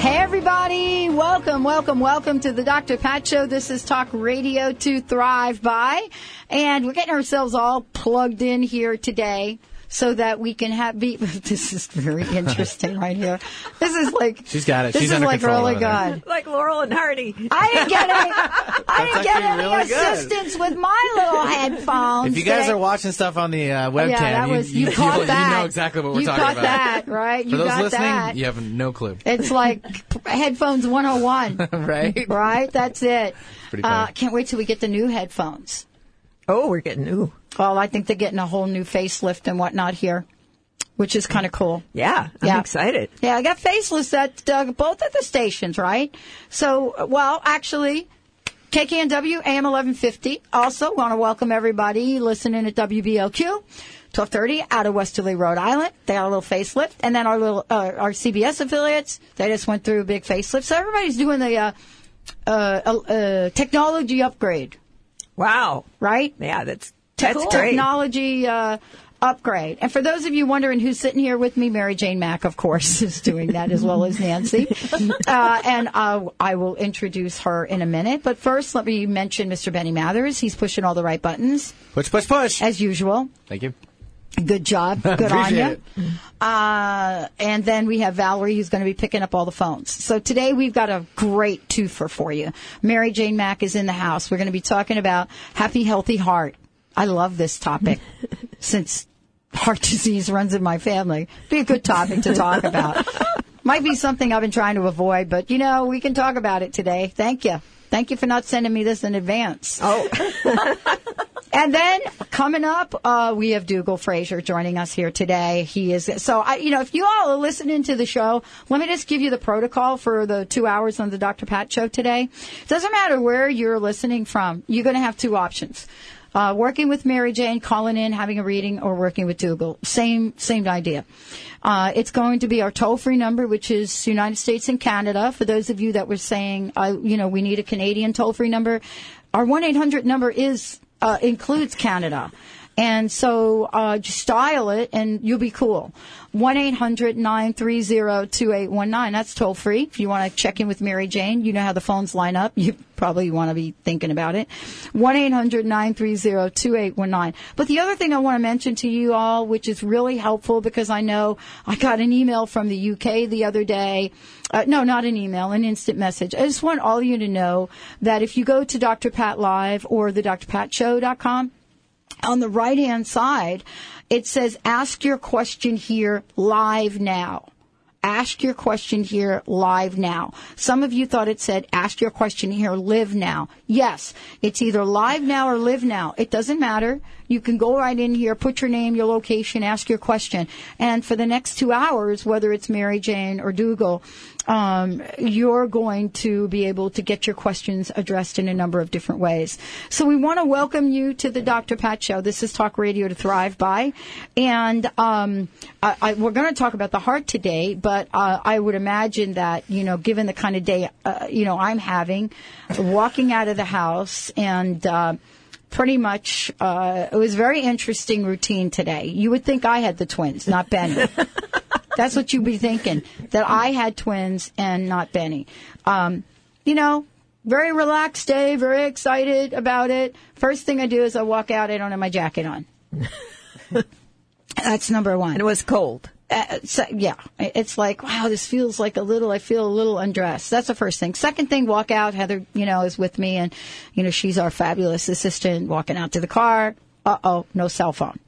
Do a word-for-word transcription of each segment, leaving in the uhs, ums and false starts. Hey everybody, welcome, welcome, welcome to the Doctor Pat Show. This is Talk Radio to Thrive By, and we're getting ourselves all plugged in here today so that we can have, be, this is very interesting right here. This is like, she's got it. This She's is under like really good. Like Laurel and Hardy. I didn't get any, I didn't get any really assistance good. With my little headphones. If you guys today. Are watching stuff on the uh, webcam, yeah, you, you, you, caught you, that. You know exactly what we're you talking about. You caught that, right? You For those got listening, that. You have no clue. It's like headphones one oh one. Right? Right? That's it. Pretty funny. Uh, can't wait till we get the new headphones. Oh, we're getting new. Well, I think they're getting a whole new facelift and whatnot here, which is kind of cool. Yeah, I'm yeah. excited. Yeah, I got facelifts at uh, both of the stations, right? So, well, actually, K K N W, A M eleven fifty. Also, want to welcome everybody listening at W B L Q, twelve thirty, out of Westerly, Rhode Island. They got a little facelift. And then our little uh, our C B S affiliates, they just went through a big facelift. So everybody's doing the uh, uh, uh, technology upgrade. Wow. Right? Yeah, that's... That's cool. Technology uh, upgrade. And for those of you wondering who's sitting here with me, Mary Jane Mack, of course, is doing that as well as Nancy. Uh, and uh, I will introduce her in a minute. But first, let me mention Mister Benny Mathers. He's pushing all the right buttons. Push, push, push. As usual. Thank you. Good job. Good on you. Uh, and then we have Valerie, who's going to be picking up all the phones. So today we've got a great twofer for you. Mary Jane Mack is in the house. We're going to be talking about happy, healthy heart. I love this topic since heart disease runs in my family. Be a good topic to talk about. Might be something I've been trying to avoid, but, you know, we can talk about it today. Thank you. Thank you for not sending me this in advance. Oh. And then coming up, uh, we have Dougal Fraser joining us here today. He is so I, you know, if you all are listening to the show, let me just give you the protocol for the two hours on the Doctor Pat Show today. It doesn't matter where you're listening from. You're going to have two options. Uh, working with Mary Jane, calling in, having a reading, or working with Dougal. Same, same idea. Uh, it's going to be our toll-free number, which is United States and Canada. For those of you that were saying, uh, you know, we need a Canadian toll-free number, our one eight hundred number is, uh, includes Canada. And so, uh, just dial it and you'll be cool. one eight hundred nine three zero two eight one nine. That's toll free. If you want to check in with Mary Jane, you know how the phones line up. You probably want to be thinking about it. one eight hundred nine three zero two eight one nine. But the other thing I want to mention to you all, which is really helpful because I know I got an email from the U K the other day. Uh, no, not an email, an instant message. I just want all of you to know that if you go to Doctor Pat Live or the Doctor Pat Show dot com, on the right-hand side, it says, ask your question here live now. Ask your question here live now. Some of you thought it said, ask your question here live now. Yes, it's either live now or live now. It doesn't matter. You can go right in here, put your name, your location, ask your question. And for the next two hours, whether it's Mary Jane or Dougal, Um, you're going to be able to get your questions addressed in a number of different ways. So we want to welcome you to the Doctor Pat Show. This is Talk Radio to Thrive By. And um, I, I, we're going to talk about the heart today, but uh, I would imagine that, you know, given the kind of day, uh, you know, I'm having, walking out of the house and... Uh, Pretty much, uh, it was a very interesting routine today. You would think I had the twins, not Benny. That's what you'd be thinking, that I had twins and not Benny. Um, you know, very relaxed day, very excited about it. First thing I do is I walk out, I don't have my jacket on. That's number one. And it was cold. Uh, so, yeah, it's like, wow, this feels like a little, I feel a little undressed. That's the first thing. Second thing, walk out. Heather, you know, is with me and, you know, she's our fabulous assistant walking out to the car. Uh-oh, no cell phone.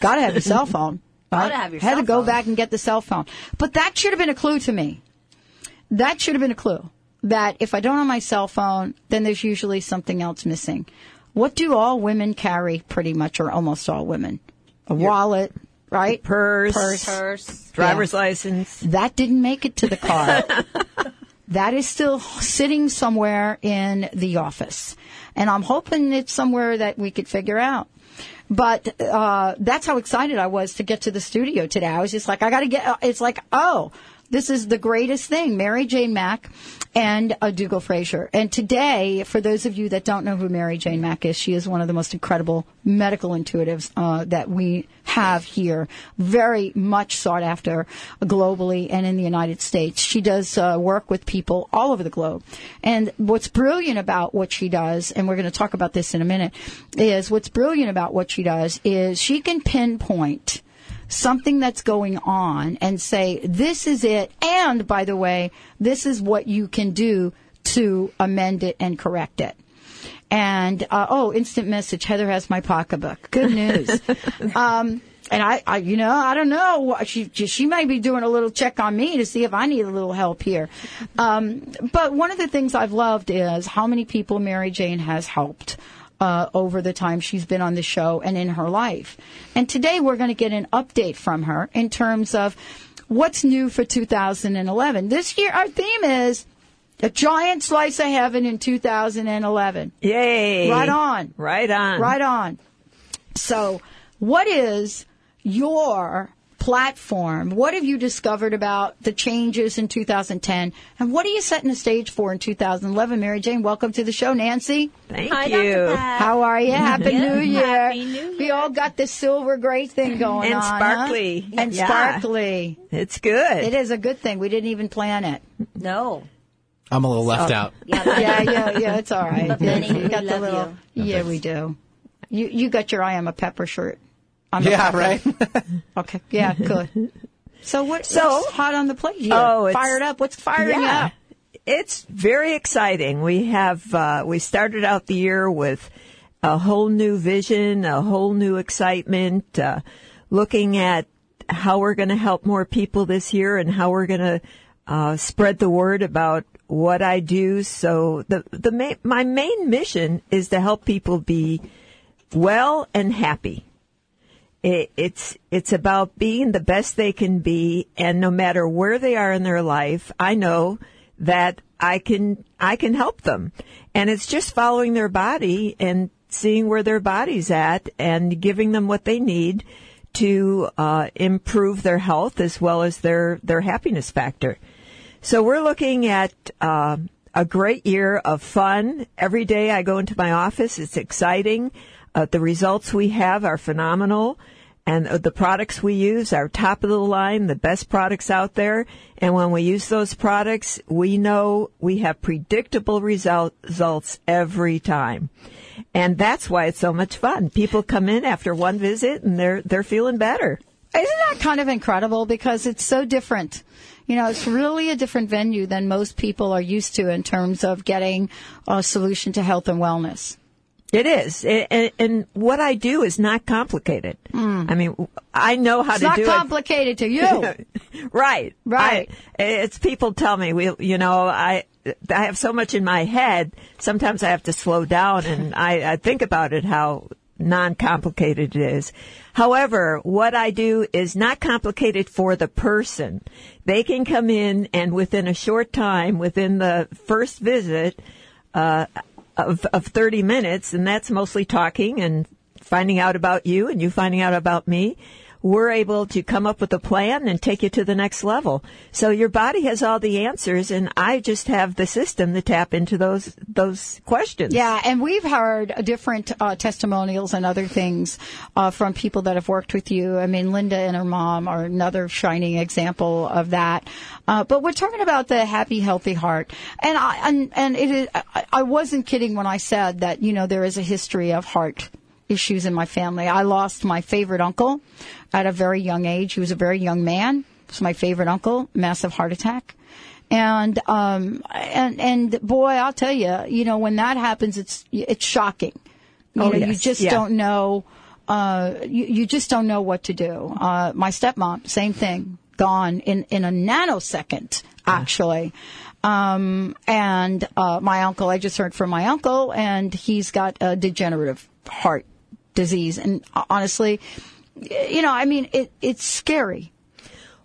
Got to have your cell phone. Got to have your cell phone. Had to go back and get the cell phone. But that should have been a clue to me. That should have been a clue that if I don't have my cell phone, then there's usually something else missing. What do all women carry pretty much, or almost all women? A yep. wallet. Right? Purse, purse, purse. Driver's yeah. license. That didn't make it to the car. That is still sitting somewhere in the office. and I'm hoping it's somewhere that we could figure out. But uh, that's how excited I was to get to the studio today. I was just like, I got to get, it's like, oh, this is the greatest thing, Mary Jane Mack and uh, Dougal Fraser. And today, for those of you that don't know who Mary Jane Mack is, she is one of the most incredible medical intuitives uh, that we have here, very much sought after globally and in the United States. She does uh, work with people all over the globe. And what's brilliant about what she does, and we're going to talk about this in a minute, is what's brilliant about what she does is she can pinpoint something that's going on and say, this is it, and, by the way, this is what you can do to amend it and correct it. And, uh, oh, instant message, Heather has my pocketbook. Good news. um, and, I, I, you know, I don't know. She, she might be doing a little check on me to see if I need a little help here. Um, but one of the things I've loved is how many people Mary Jane has helped Uh, over the time she's been on the show and in her life. And today we're going to get an update from her in terms of what's new for two thousand eleven. This year our theme is a giant slice of heaven in two thousand eleven. Yay! Right on. Right on. Right on. So what is your platform? What have you discovered about the changes in two thousand ten? And what are you setting the stage for in two thousand eleven? Mary Jane, welcome to the show, Nancy. Thank Hi, you. Doctor Pat. How are you? Happy New Year. Happy New Year. We all got this silver gray thing going and on. Sparkly. Huh? And yeah. sparkly. It's good. It is a good thing. We didn't even plan it. No. I'm a little left oh. out. Yeah, yeah, yeah, yeah. It's all right. But Benny, we got the little, you. Yeah, we do. You, you got your I Am a Pepper shirt. I'm yeah, right? Okay. Yeah, good. So what, so, what's hot on the plate here? Oh, it's, fired up. What's firing yeah, up? It's very exciting. We have, uh, we started out the year with a whole new vision, a whole new excitement, uh, looking at how we're going to help more people this year and how we're going to uh, spread the word about what I do. So the, the ma- my main mission is to help people be well and happy. It's it's about being the best they can be, and no matter where they are in their life, I know that I can I can help them. And it's just following their body and seeing where their body's at and giving them what they need to uh, improve their health as well as their, their happiness factor. So we're looking at uh, a great year of fun. Every day I go into my office. It's exciting. Uh, the results we have are phenomenal, and the products we use are top of the line, the best products out there. And when we use those products, we know we have predictable result, results every time. And that's why it's so much fun. People come in after one visit, and they're they're feeling better. Isn't that kind of incredible? Because it's so different. You know, it's really a different venue than most people are used to in terms of getting a solution to health and wellness. It is. And what I do is not complicated. Mm. I mean, I know how it's to do it. It's not complicated to you. Right. Right. I, it's people tell me, we, you know, I I have so much in my head. Sometimes I have to slow down and I, I think about it, how non-complicated it is. However, what I do is not complicated for the person. They can come in and within a short time, within the first visit, uh Of, of thirty minutes, and that's mostly talking and finding out about you and you finding out about me, we're able to come up with a plan and take you to the next level. So your body has all the answers, and I just have the system to tap into those those questions. Yeah, and we've heard different uh, testimonials and other things uh, from people that have worked with you. I mean, Linda and her mom are another shining example of that. Uh, but we're talking about the happy, healthy heart, and I and, and it is, I, I wasn't kidding when I said that, you know, there is a history of heart issues in my family. I lost my favorite uncle at a very young age. He was a very young man. It's my favorite uncle, massive heart attack. And um, and and boy, I'll tell you, you know, when that happens, it's it's shocking. You oh, know, yes. you just yeah. don't know. Uh, you, you just don't know what to do. Uh, my stepmom, same thing, gone in in a nanosecond, actually. Yeah. Um, and uh, my uncle, I just heard from my uncle, and he's got a degenerative heart disease. And honestly, you know, I mean, it, it's scary.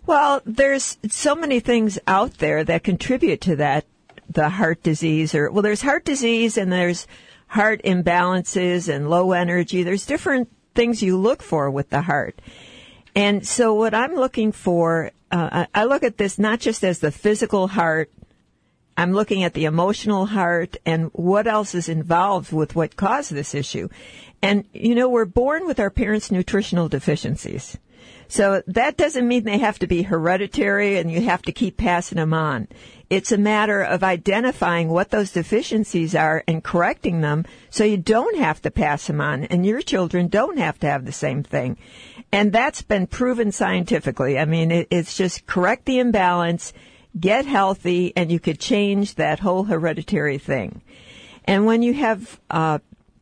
Well, there's so many things out there that contribute to that, the heart disease. Or, well, there's heart disease and there's heart imbalances and low energy. There's different things you look for with the heart. And so what I'm looking for, uh, I look at this not just as the physical heart. I'm looking at the emotional heart and what else is involved with what caused this issue. And, you know, we're born with our parents' nutritional deficiencies. So that doesn't mean they have to be hereditary and you have to keep passing them on. It's a matter of identifying what those deficiencies are and correcting them so you don't have to pass them on and your children don't have to have the same thing. And that's been proven scientifically. I mean, it, it's just correct the imbalance, get healthy, and you could change that whole hereditary thing. And when you have uh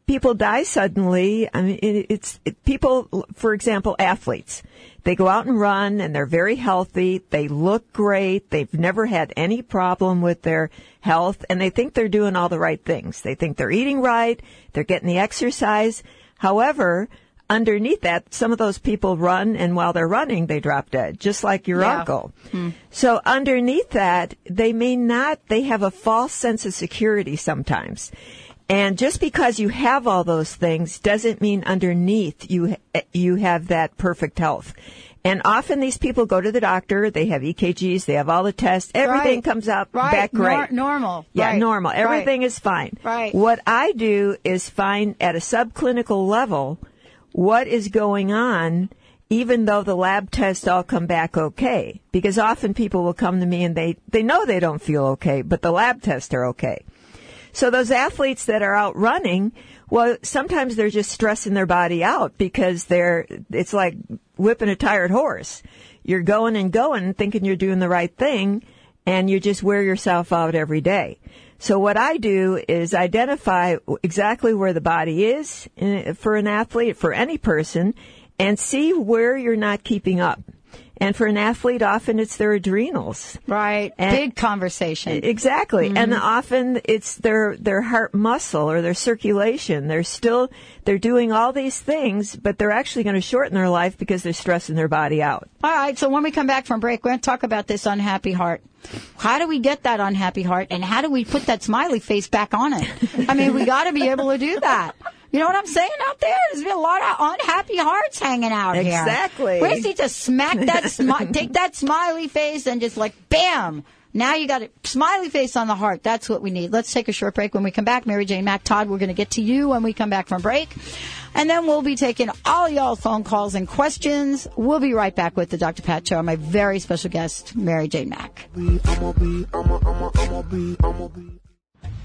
people die suddenly. I mean, it, it's it, people, for example, athletes. They go out and run, and they're very healthy. They look great. They've never had any problem with their health, and they think they're doing all the right things. They think they're eating right. They're getting the exercise. However, underneath that, some of those people run, and while they're running, they drop dead, just like your yeah. uncle. Hmm. So underneath that, they may not, they have a false sense of security sometimes. And just because you have all those things doesn't mean underneath you you have that perfect health. And often these people go to the doctor, they have E K Gs, they have all the tests, everything right. comes out right. back great. Nor- normal. Yeah, right. normal. Everything right. is fine. Right. What I do is find at a subclinical level what is going on, even though the lab tests all come back okay. Because often people will come to me and they, they know they don't feel okay, but the lab tests are okay. So those athletes that are out running, well, sometimes they're just stressing their body out because they're, it's like whipping a tired horse. You're going and going thinking you're doing the right thing and you just wear yourself out every day. So what I do is identify exactly where the body is for an athlete, for any person, and see where you're not keeping up. And for an athlete, often it's their adrenals. Right. And big conversation. Exactly. Mm-hmm. And often it's their, their heart muscle or their circulation. They're still, they're doing all these things, but they're actually going to shorten their life because they're stressing their body out. All right. So when we come back from break, we're going to talk about this unhappy heart. How do we get that unhappy heart? And how do we put that smiley face back on it? I mean, we got to be able to do that. You know what I'm saying out there? There's been a lot of unhappy hearts hanging out exactly. here. Exactly. We just need to smack that, smi- take that smiley face and just like, bam, now you got a smiley face on the heart. That's what we need. Let's take a short break. When we come back, Mary Jane Mack, Todd, we're going to get to you when we come back from break. And then we'll be taking all y'all's phone calls and questions. We'll be right back with the Doctor Pat Show and my very special guest, Mary Jane Mack.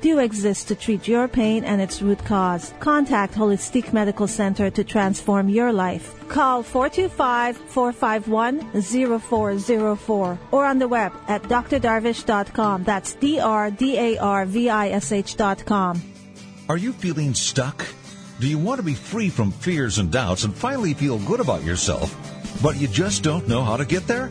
do exist to treat your pain and its root cause. Contact Holistique Medical Center to transform your life. Call four two five, four five one, zero four zero four or on the web at d r darvish dot com. That's D R D A R V I S H dot com. Are you feeling stuck? Do you want to be free from fears and doubts and finally feel good about yourself, but you just don't know how to get there?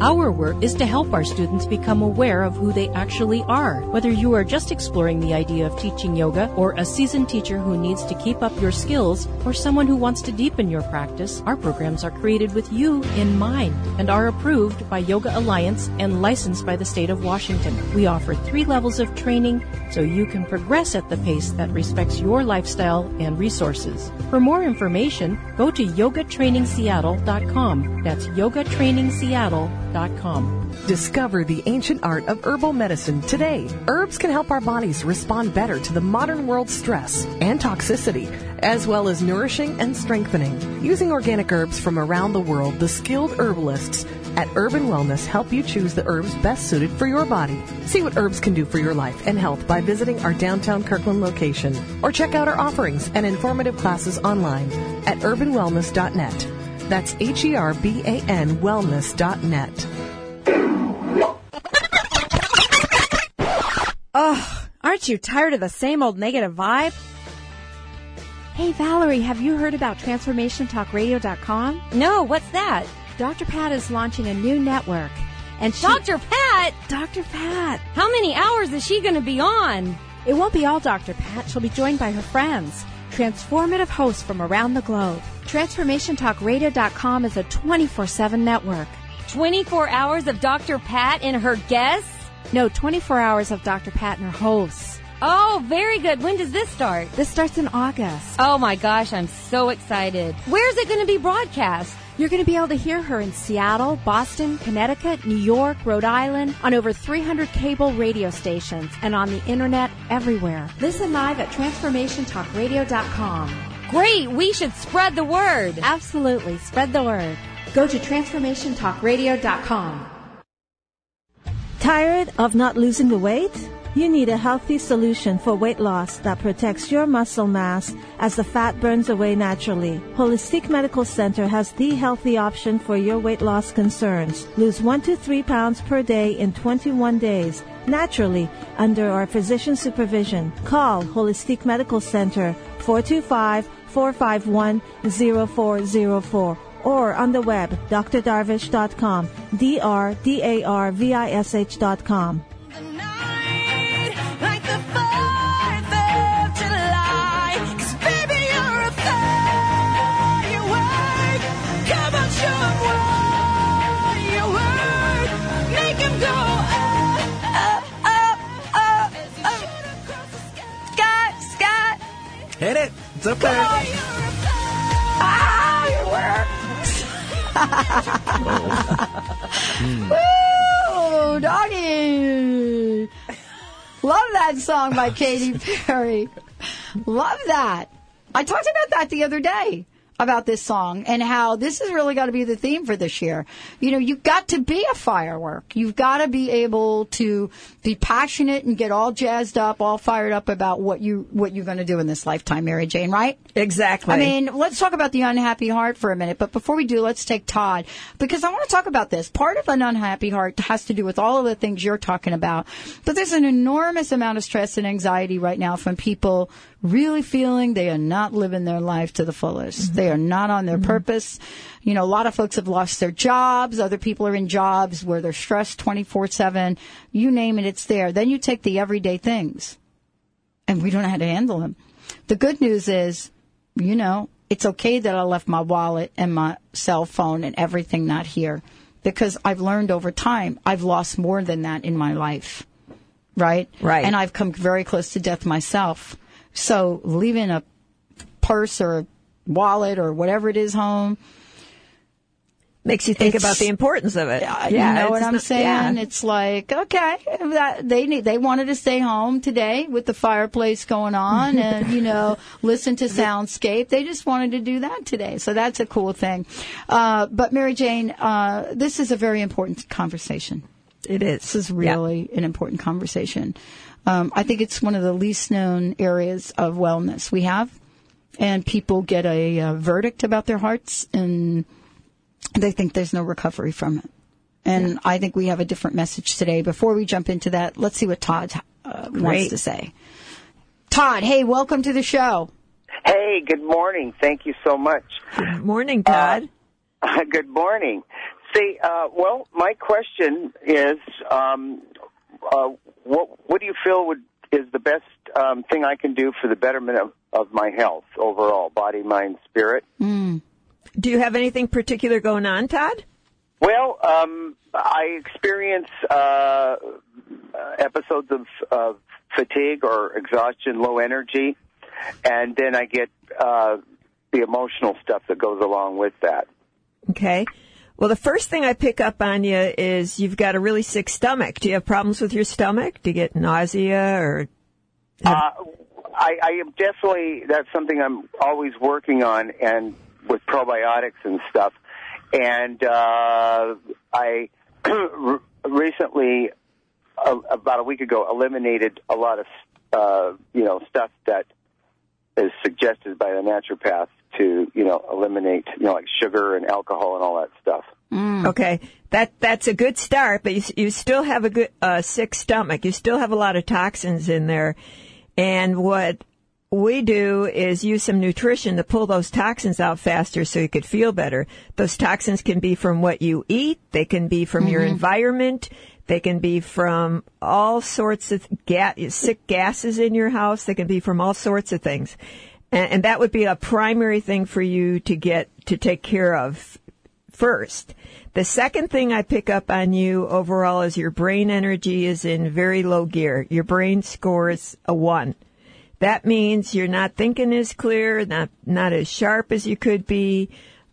Our work is to help our students become aware of who they actually are. Whether you are just exploring the idea of teaching yoga, or a seasoned teacher who needs to keep up your skills, or someone who wants to deepen your practice, our programs are created with you in mind and are approved by Yoga Alliance and licensed by the state of Washington. We offer three levels of training so you can progress at the pace that respects your lifestyle and resources. For more information, go to yoga training seattle dot com. That's yoga training seattle dot com. Discover the ancient art of herbal medicine today. Herbs can help our bodies respond better to the modern world's stress and toxicity, as well as nourishing and strengthening. Using organic herbs from around the world, the skilled herbalists at Urban Wellness help you choose the herbs best suited for your body. See what herbs can do for your life and health by visiting our downtown Kirkland location, or check out our offerings and informative classes online at urban wellness dot net. That's H E R B A N wellness dot net. Aren't you tired of the same old negative vibe? Hey, Valerie, have you heard about Transformation Talk Radio dot com? No, what's that? Doctor Pat is launching a new network. And she, Doctor Pat? Doctor Pat. How many hours is she going to be on? It won't be all Doctor Pat. She'll be joined by her friends, transformative hosts from around the globe. Transformation Talk Radio dot com is a twenty-four seven network. twenty-four hours of Doctor Pat and her guests? No, twenty-four hours of Doctor Pat and her hosts. Oh, very good. When does this start? This starts in August. Oh, my gosh. I'm so excited. Where is it going to be broadcast? You're going to be able to hear her in Seattle, Boston, Connecticut, New York, Rhode Island, on over three hundred cable radio stations, and on the Internet everywhere. Listen live at Transformation Talk Radio dot com. Great. We should spread the word. Absolutely. Spread the word. Go to Transformation Talk Radio dot com. Tired of not losing the weight? You need a healthy solution for weight loss that protects your muscle mass as the fat burns away naturally. Holistique Medical Center has the healthy option for your weight loss concerns. Lose one to three pounds per day in twenty-one days, naturally, under our physician supervision. Call Holistique Medical Center, four two five, four five one, zero four zero four. Or on the web, D R darvish dot com, D R D A R V I S H dot com. Hit it. It's up there. Ah, it worked. Oh. mm. Woo, doggy. Love that song by Katy Perry. Love that. I talked about that the other day, about this song and how this is really got to be the theme for this year. You know, you've got to be a firework. You've got to be able to be passionate and get all jazzed up, all fired up about what you what you're going to do in this lifetime, Mary Jane, right? Exactly. I mean, let's talk about the unhappy heart for a minute, but before we do, let's take Todd, because I want to talk about this. Part of an unhappy heart has to do with all of the things you're talking about, but there's an enormous amount of stress and anxiety right now from people really feeling they are not living their life to the fullest. Mm-hmm. They are not on their mm-hmm. purpose. You know, a lot of folks have lost their jobs. Other people are in jobs where they're stressed twenty-four seven. You name it, it's there. Then you take the everyday things, and we don't know how to handle them. The good news is, you know, it's okay that I left my wallet and my cell phone and everything not here, because I've learned over time I've lost more than that in my life, right? Right. And I've come very close to death myself. So leaving a purse or a wallet or whatever it is home makes you think about the importance of it. Yeah, you know what I'm saying? Yeah. It's like, okay, that, they need, they wanted to stay home today with the fireplace going on and, you know, listen to soundscape. They just wanted to do that today. So that's a cool thing. Uh, but Mary Jane, uh, this is a very important conversation. It is. This is really yeah. an important conversation. Um, I think it's one of the least known areas of wellness we have, and people get a, a verdict about their hearts, and they think there's no recovery from it. And yeah. I think we have a different message today. Before we jump into that, let's see what Todd uh, wants to say. Todd, hey, welcome to the show. Hey, good morning. Thank you so much. Good morning, Todd. Uh, good morning. See, uh, well, my question is... Um, Uh, what, what do you feel would, is the best um, thing I can do for the betterment of, of my health overall, body, mind, spirit? Mm. Do you have anything particular going on, Todd? Well, um, I experience uh, episodes of, of fatigue or exhaustion, low energy, and then I get uh, the emotional stuff that goes along with that. Okay. Well, the first thing I pick up on you is you've got a really sick stomach. Do you have problems with your stomach? Do you get nausea or? Have... Uh, I, I am definitely, that's something I'm always working on, and with probiotics and stuff. And uh, I recently, uh, about a week ago, eliminated a lot of, uh, you know, stuff that is suggested by the naturopath to, you know, eliminate, you know, like sugar and alcohol and all that stuff. Mm. Okay, that that's a good start, but you, you still have a good uh, sick stomach. You still have a lot of toxins in there, and what we do is use some nutrition to pull those toxins out faster so you could feel better. Those toxins can be from what you eat. They can be from mm-hmm. your environment. They can be from all sorts of ga- sick gases in your house. They can be from all sorts of things. And, and that would be a primary thing for you to get to take care of first. The second thing I pick up on you overall is your brain energy is in very low gear. Your brain scores a one. That means you're not thinking as clear, not not as sharp as you could be.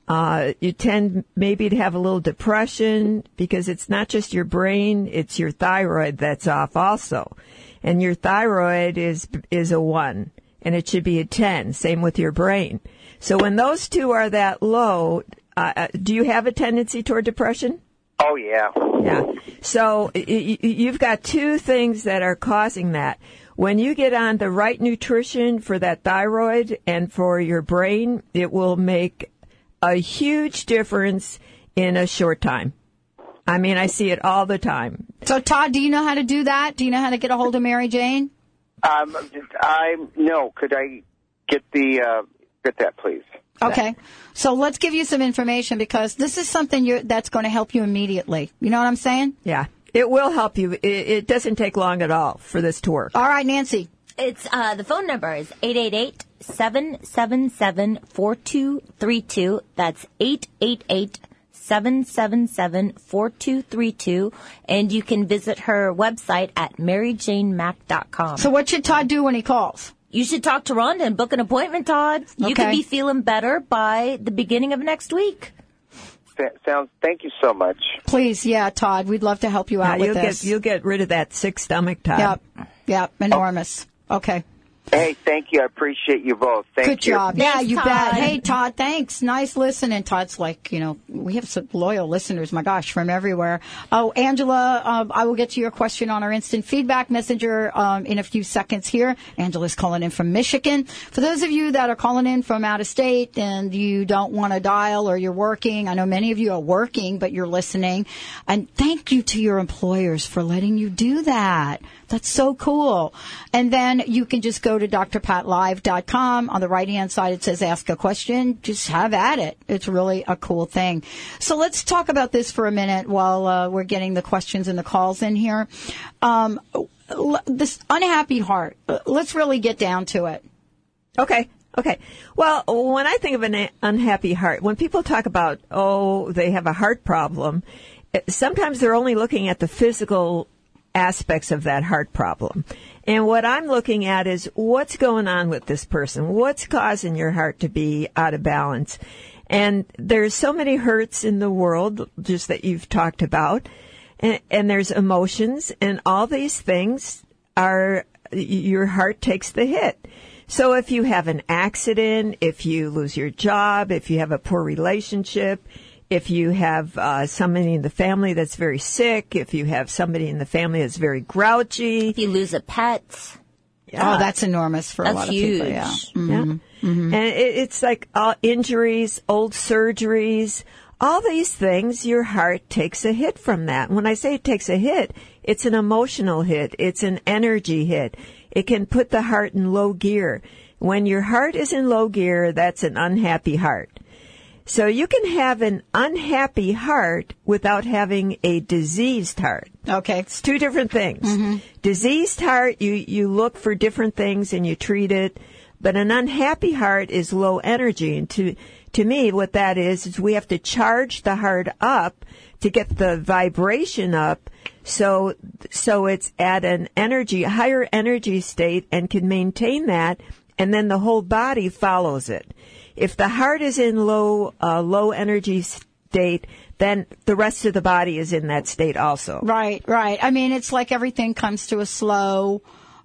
Uh, you tend maybe to have a little depression because it's not just your brain, it's your thyroid that's off also. And your thyroid is is a one, and it should be a ten, same with your brain. So when those two are that low, uh, do you have a tendency toward depression? Oh, yeah. Yeah. So you've got two things that are causing that. When you get on the right nutrition for that thyroid and for your brain, it will make a huge difference in a short time. I mean, I see it all the time. So, Todd, do you know how to do that? Do you know how to get a hold of Mary Jane? Um, I no. Could I get the uh, get that, please? Okay. So let's give you some information because this is something you're, that's going to help you immediately. You know what I'm saying? Yeah. It will help you. It doesn't take long at all for this to work. All right, Nancy. It's uh, the phone number is eight eight eight, seven seven seven, four two three two. That's eight eight eight, seven seven seven, four two three two. And you can visit her website at mary jane mack dot com. So what should Todd do when he calls? You should talk to Rhonda and book an appointment, Todd. You okay. could be feeling better by the beginning of next week. Sounds. Thank you so much. Please, yeah, Todd. We'd love to help you out yeah, with you'll this. Get, you'll get rid of that sick stomach, Todd. Yep, yep, enormous. Oh. Okay. Hey, thank you. I appreciate you both. Thank Good you. Good job. Yeah, thanks, you Todd. bet. Hey, Todd, thanks. Nice listening. Todd's like, you know, we have some loyal listeners, my gosh, from everywhere. Oh, Angela, um, I will get to your question on our instant feedback messenger um, in a few seconds here. Angela's calling in from Michigan. For those of you that are calling in from out of state and you don't want to dial or you're working, I know many of you are working, but you're listening. And thank you to your employers for letting you do that. That's so cool. And then you can just go to d r pat live dot com. On the right-hand side, it says ask a question. Just have at it. It's really a cool thing. So let's talk about this for a minute while uh, we're getting the questions and the calls in here. Um, this unhappy heart, let's really get down to it. Okay. Okay. Well, when I think of an unhappy heart, when people talk about, oh, they have a heart problem, sometimes they're only looking at the physical aspects of that heart problem. And what I'm looking at is what's going on with this person? What's causing your heart to be out of balance? And there's so many hurts in the world just that you've talked about. And, and there's emotions and all these things are, your heart takes the hit. So if you have an accident, if you lose your job, if you have a poor relationship, if you have uh, somebody in the family that's very sick, if you have somebody in the family that's very grouchy. If you lose a pet. Yeah. Oh, that's enormous for that's a lot huge. Of people. Yeah. Mm-hmm. Yeah. Mm-hmm. And it, it's like all injuries, old surgeries, all these things, your heart takes a hit from that. When I say it takes a hit, it's an emotional hit. It's an energy hit. It can put the heart in low gear. When your heart is in low gear, that's an unhappy heart. So you can have an unhappy heart without having a diseased heart. Okay. It's two different things. Mm-hmm. Diseased heart, you, you look for different things and you treat it. But an unhappy heart is low energy. And to, to me, what that is, is we have to charge the heart up to get the vibration up so, so it's at an energy, higher energy state and can maintain that. And then the whole body follows it. If the heart is in low uh, low energy state, then the rest of the body is in that state also. Right, right. I mean, it's like everything comes to a slow.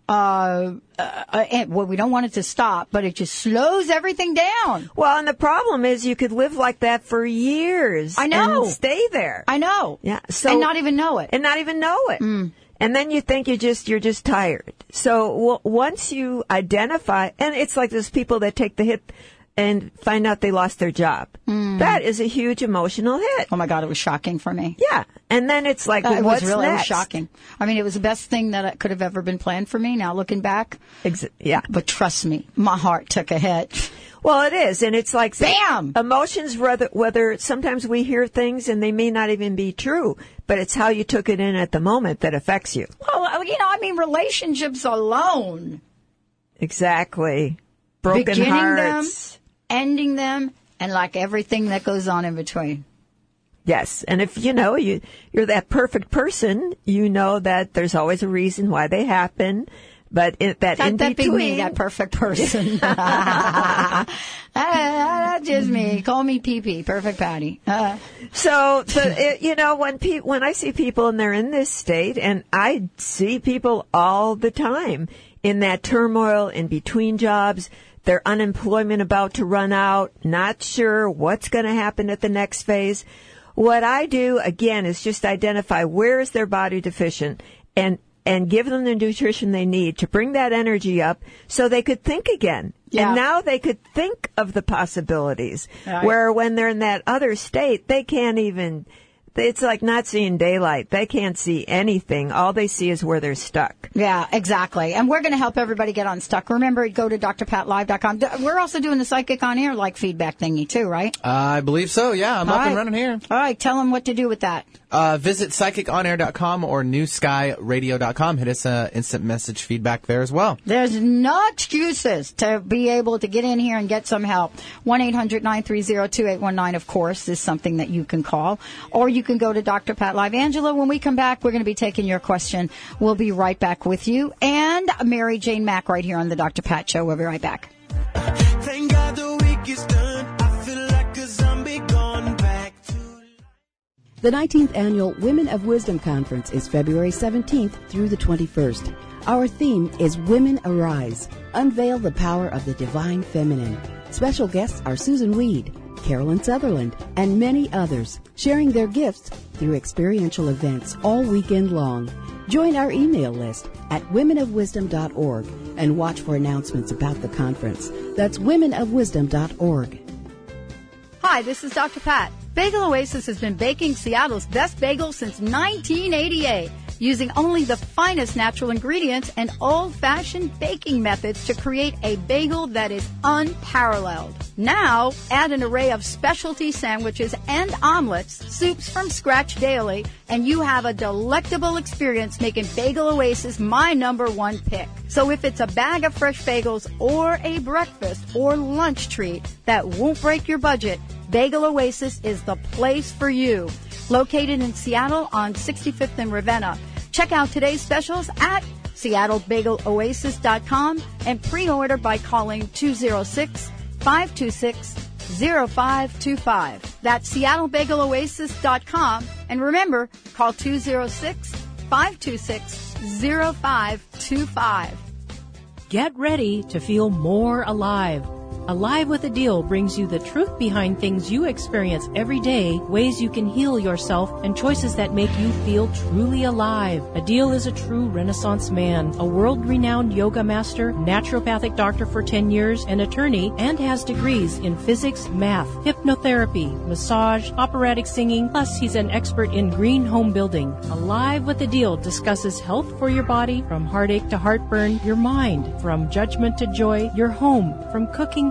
Uh, uh, and, well, we don't want it to stop, but it just slows everything down. Well, and the problem is, you could live like that for years. I know. And stay there. I know. Yeah. So and not even know it. And not even know it. Mm. And then you think you just you're just tired. So w- once you identify, and it's like those people that take the hip. and find out they lost their job. Mm. That is a huge emotional hit. Oh, my God, it was shocking for me. Yeah. And then it's like, uh, what's it was really next? It was shocking. I mean, it was the best thing that could have ever been planned for me now looking back. Ex- yeah. But trust me, my heart took a hit. Well, it is. And it's like, bam! Emotions, whether, whether sometimes we hear things and they may not even be true, but it's how you took it in at the moment that affects you. Well, you know, I mean, relationships alone. Exactly. Broken Beginning hearts. Them, ending them, and like everything that goes on in between. Yes. And if, you know, you, you're that perfect person, you know that there's always a reason why they happen. But it, that in that between. That be me, that perfect person. that, that's just me. Call me P P, Perfect Patty. Uh. So, so it, you know, when pe- when I see people and they're in this state, and I see people all the time in that turmoil in between jobs, their unemployment about to run out, not sure what's going to happen at the next phase. What I do, again, is just identify where is their body deficient and and give them the nutrition they need to bring that energy up so they could think again. Yeah. And now they could think of the possibilities, right. Where when they're in that other state, they can't even, it's like not seeing daylight. They can't see anything. All they see is where they're stuck. Yeah, exactly. And we're going to help everybody get unstuck. Remember, go to D R Pat Live dot com. We're also doing the Psychic on Air like feedback thingy too, right? Uh, I believe so, yeah. I'm All up right. and running here. All right, tell them what to do with that. Uh, visit psychic on air dot com or new sky radio dot com. Hit us uh, instant message feedback there as well. There's no excuses to be able to get in here and get some help. one eight hundred nine three zero two eight one nine, of course, is something that you can call. Or you can go to Doctor Pat Live. Angela, when we come back, we're going to be taking your question. We'll be right back with you. And Mary Jane Mack right here on the Doctor Pat Show. We'll be right back. Thank God the week is done. I feel like a zombie gone back. The nineteenth Annual Women of Wisdom Conference is February seventeenth through the twenty-first. Our theme is Women Arise, Unveil the Power of the Divine Feminine. Special guests are Susan Weed, Carolyn Sutherland, and many others, sharing their gifts through experiential events all weekend long. Join our email list at women of wisdom dot org and watch for announcements about the conference. That's women of wisdom dot org. Hi, this is Doctor Pat. Bagel Oasis has been baking Seattle's best bagels since nineteen eighty-eight, using only the finest natural ingredients and old-fashioned baking methods to create a bagel that is unparalleled. Now, add an array of specialty sandwiches and omelets, soups from scratch daily, and you have a delectable experience making Bagel Oasis my number one pick. So if it's a bag of fresh bagels or a breakfast or lunch treat that won't break your budget, Bagel Oasis is the place for you. Located in Seattle on sixty-fifth and Ravenna. Check out today's specials at seattle bagel oasis dot com and pre-order by calling two oh six, five two six, oh five two five. That's seattle bagel oasis dot com. And remember, call two oh six, five two six, oh five two five. Get ready to feel more alive. Alive with a Deal brings you the truth behind things you experience every day, ways you can heal yourself, and choices that make you feel truly alive. A Deal is a true Renaissance man, a world-renowned yoga master, naturopathic doctor for ten years, an attorney, and has degrees in physics, math, hypnotherapy, massage, operatic singing, plus he's an expert in green home building. Alive with a Deal discusses health for your body, from heartache to heartburn, your mind, from judgment to joy, your home, from cooking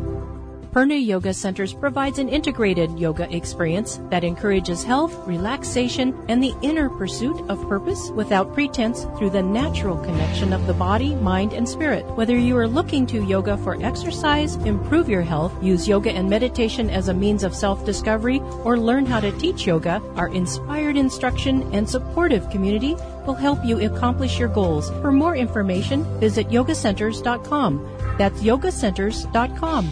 Purna Yoga Centers provides an integrated yoga experience that encourages health, relaxation, and the inner pursuit of purpose without pretense through the natural connection of the body, mind, and spirit. Whether you are looking to yoga for exercise, improve your health, use yoga and meditation as a means of self-discovery, or learn how to teach yoga, our inspired instruction and supportive community will help you accomplish your goals. For more information, visit yoga centers dot com. That's yoga centers dot com.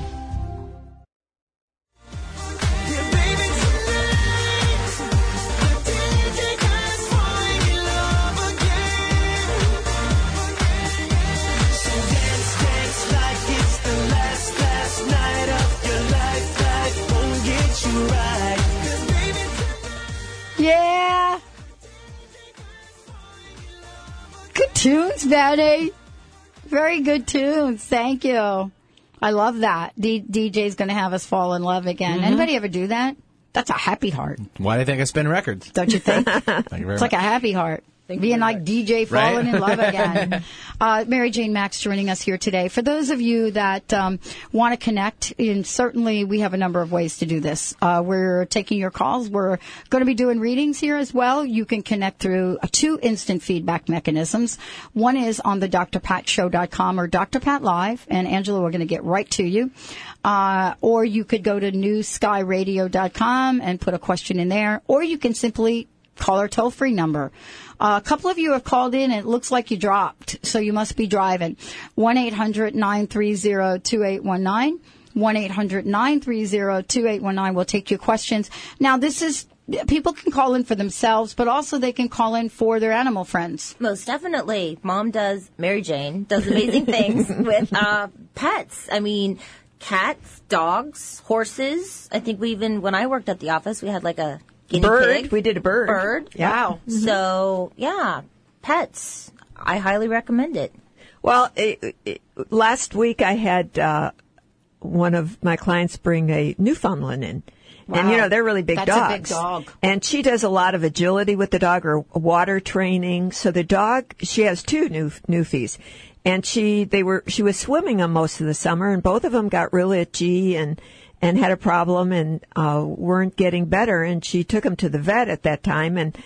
tunes, Benny. Very good tunes. Thank you. I love that. D- DJ's going to have us fall in love again. Mm-hmm. Anybody ever do that? That's a happy heart. Why do you think I spin records? Don't you think? Thank you very much. It's like a happy heart. Thank Being like D J falling right? in love again. uh, Mary Jane Mack's joining us here today. For those of you that um, want to connect, and certainly we have a number of ways to do this. Uh, we're taking your calls. We're going to be doing readings here as well. You can connect through two instant feedback mechanisms. One is on the D R Pat Show dot com or Doctor Pat Live, and Angela, we're going to get right to you. Uh, or you could go to new sky radio dot com and put a question in there, or you can simply call our toll-free number. Uh, a couple of you have called in, and it looks like you dropped, so you must be driving. one eight hundred nine three zero two eight one nine. one eight hundred nine three zero two eight one nine will take your questions. Now, this is... people can call in for themselves, but also they can call in for their animal friends. Most definitely. Mom does... Mary Jane does amazing things with uh, pets. I mean... cats, dogs, horses. I think we even, when I worked at the office, we had like a guinea bird. Pig. We did a bird. Bird. Yeah. Wow. Mm-hmm. So, yeah, pets. I highly recommend it. Well, it, it, last week I had uh, one of my clients bring a Newfoundland in. Wow. And, you know, they're really big That's dogs. That's a big dog. And she does a lot of agility with the dog or water training. So the dog, she has two new Newfies. And she, they were, she was swimming them most of the summer, and both of them got real itchy and, and had a problem and, uh, weren't getting better. And she took them to the vet at that time, and,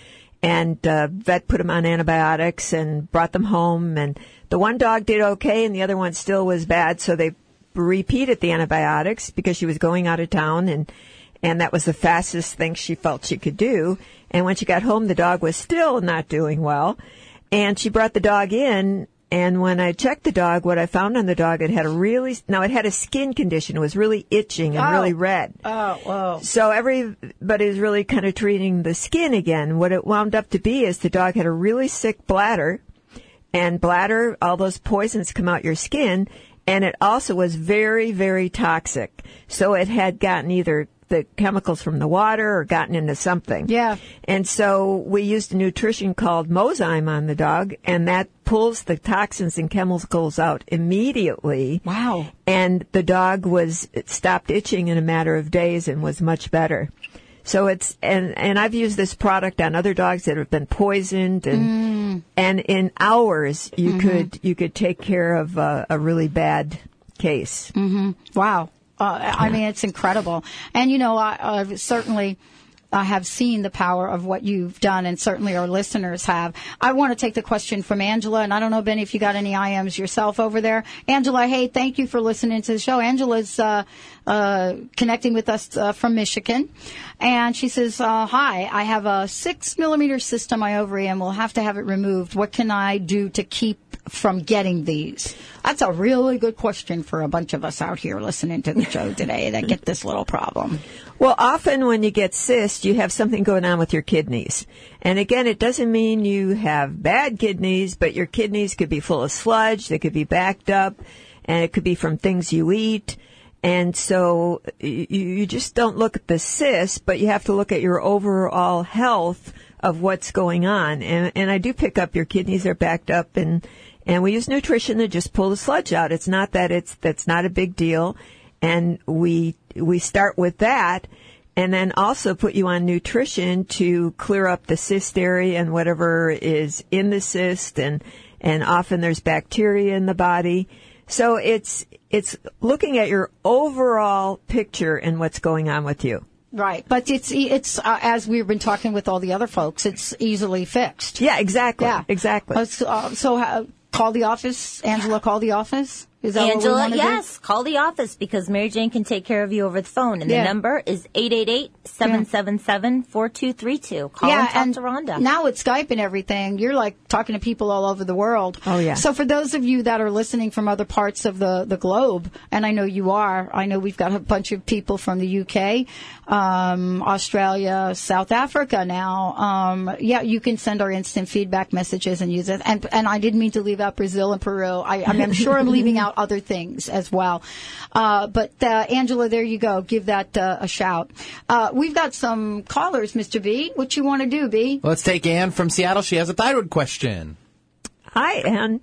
and, uh, vet put them on antibiotics and brought them home. And the one dog did okay, and the other one still was bad. So they repeated the antibiotics because she was going out of town, and, and that was the fastest thing she felt she could do. And when she got home, the dog was still not doing well. And she brought the dog in. And when I checked the dog, what I found on the dog, it had a really, now it had a skin condition. It was really itching and oh. really red. Oh, whoa. So everybody was really kind of treating the skin again. What it wound up to be is the dog had a really sick bladder, and bladder, all those poisons come out your skin. And it also was very, very toxic. So it had gotten either the chemicals from the water or gotten into something. Yeah. And so we used a nutrition called mozime on the dog, and that pulls the toxins and chemicals out immediately. Wow. And the dog was, it stopped itching in a matter of days and was much better. So it's, and, and I've used this product on other dogs that have been poisoned, and, mm. and in hours you mm-hmm. could, you could take care of a, a really bad case. Mm-hmm. Wow. Uh, I mean, it's incredible. And, you know, I, I certainly I have seen the power of what you've done, and certainly our listeners have. I want to take the question from Angela, and I don't know, Benny, if you got any I Ms yourself over there. Angela, hey, thank you for listening to the show. Angela's uh, uh, connecting with us uh, from Michigan, and she says, uh, hi, I have a six millimeter cyst on my ovary and will have to have it removed. What can I do to keep from getting these? That's a really good question for a bunch of us out here listening to the show today that get this little problem. Well, often when you get cysts, you have something going on with your kidneys. And again, it doesn't mean you have bad kidneys, but your kidneys could be full of sludge, they could be backed up, and it could be from things you eat. And so you just don't look at the cysts, but you have to look at your overall health of what's going on. And, and I do pick up your kidneys are backed up, and And we use nutrition to just pull the sludge out. It's not that it's, that's not a big deal. And we, we start with that, and then also put you on nutrition to clear up the cyst area and whatever is in the cyst. And, and often there's bacteria in the body. So it's, it's looking at your overall picture and what's going on with you. Right, but it's it's uh, as we've been talking with all the other folks, it's easily fixed. Yeah, exactly. Yeah, exactly. Uh, so, uh, so uh, call the office, Angela. Call the office. Is that Angela? What we yes, do? Call the office, because Mary Jane can take care of you over the phone, and yeah. the number is eight eight eight, seven seven seven, four two three two. Call yeah, and talk and to Rhonda. Now with Skype and everything, you're like talking to people all over the world. Oh yeah. So for those of you that are listening from other parts of the, the globe, and I know you are, I know we've got a bunch of people from the U K, um, Australia, South Africa now. Um, yeah, you can send our instant feedback messages and use it. And and I didn't mean to leave out Brazil and Peru. I, I mean, I'm sure I'm leaving out other things as well. Uh, but, uh, Angela, there you go. Give that uh, a shout. Uh, we've got some callers, Mister B. What you want to do, B? Let's take Ann from Seattle. She has a thyroid question. Hi, Anne.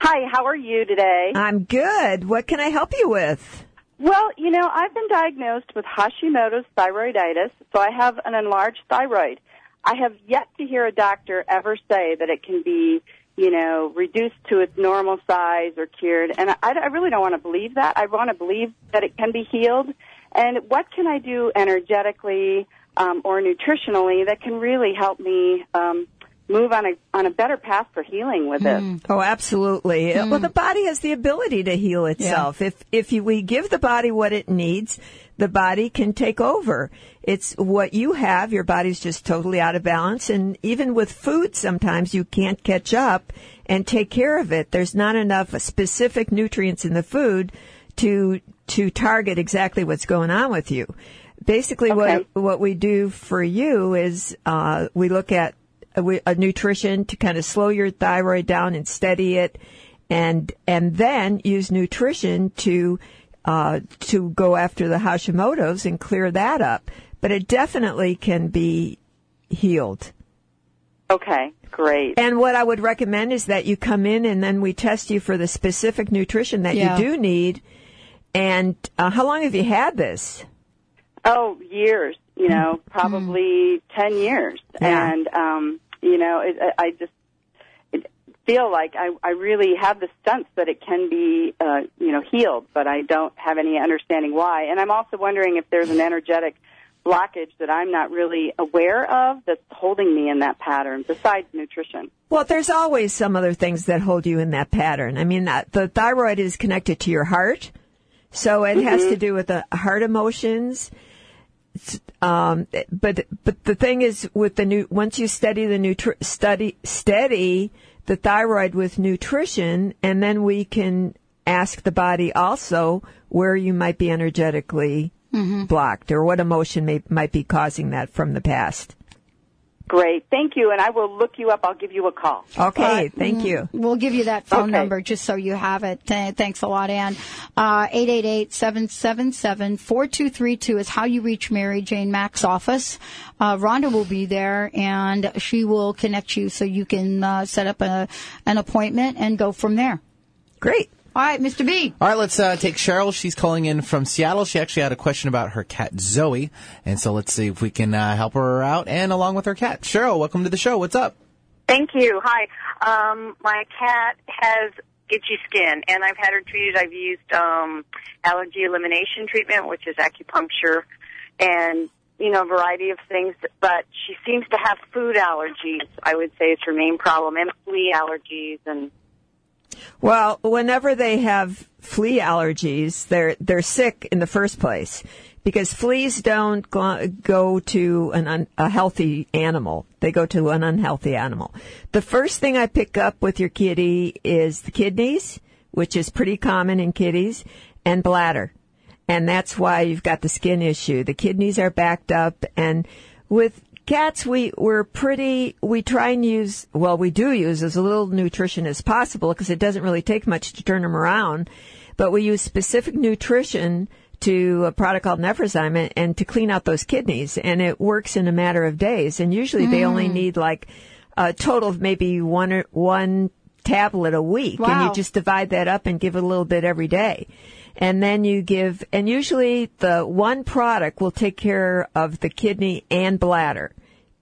Hi, how are you today? I'm good. What can I help you with? Well, you know, I've been diagnosed with Hashimoto's thyroiditis, so I have an enlarged thyroid. I have yet to hear a doctor ever say that it can be, you know, reduced to its normal size or cured. And I, I really don't want to believe that. I want to believe that it can be healed. And what can I do energetically um, or nutritionally that can really help me um, move on a on a better path for healing with it? Mm. Oh, absolutely. Mm. Well, the body has the ability to heal itself. Yeah. If if you, we give the body what it needs, the body can take over. It's what you have. Your body's just totally out of balance. And even with food, sometimes you can't catch up and take care of it. There's not enough specific nutrients in the food to to target exactly what's going on with you. Basically, okay. what what we do for you is uh, we look at a, a nutrition to kind of slow your thyroid down and steady it, and and then use nutrition to uh, to go after the Hashimoto's and clear that up. But it definitely can be healed. Okay, great. And what I would recommend is that you come in and then we test you for the specific nutrition that yeah. you do need. And uh, how long have you had this? Oh, years, you know, probably mm. ten years. Yeah. And, um, you know, it, I just it feel like I, I really have the sense that it can be, uh, you know, healed, but I don't have any understanding why. And I'm also wondering if there's an energetic blockage that I'm not really aware of that's holding me in that pattern besides nutrition. Well, there's always some other things that hold you in that pattern. I mean, the thyroid is connected to your heart. So it has mm-hmm. to do with the heart emotions, um, but but the thing is with the new once you study the nutri- study steady the thyroid with nutrition, and then we can ask the body also where you might be energetically mm-hmm. blocked or what emotion may, might be causing that from the past. Great. Thank you. And I will look you up. I'll give you a call. Okay. Uh, thank you. We'll give you that phone okay. number just so you have it. Thanks a lot, Ann. Uh, eight eight eight, seven seven seven, four two three two is how you reach Mary Jane Mack's office. Uh, Rhonda will be there, and she will connect you so you can uh, set up a, an appointment and go from there. Great. All right, Mister B. All right, let's uh, take Cheryl. She's calling in from Seattle. She actually had a question about her cat, Zoe. And so let's see if we can uh, help her out and along with her cat. Cheryl, welcome to the show. What's up? Thank you. Hi. Um, my cat has itchy skin, and I've had her treated. I've used um, allergy elimination treatment, which is acupuncture, and, you know, a variety of things. But she seems to have food allergies, I would say, is her main problem, and flea allergies and... Well, whenever they have flea allergies, they're they're sick in the first place because fleas don't go to an un, a healthy animal. They go to an unhealthy animal. The first thing I pick up with your kitty is the kidneys, which is pretty common in kitties, and bladder. And that's why you've got the skin issue. The kidneys are backed up, and with cats, we, we're pretty, we try and use, well, we do use as little nutrition as possible because it doesn't really take much to turn them around. But we use specific nutrition to a product called nephrazyme and, and to clean out those kidneys. And it works in a matter of days. And usually mm. they only need like a total of maybe one or, one tablet a week. Wow. And you just divide that up and give it a little bit every day. And then you give, and usually the one product will take care of the kidney and bladder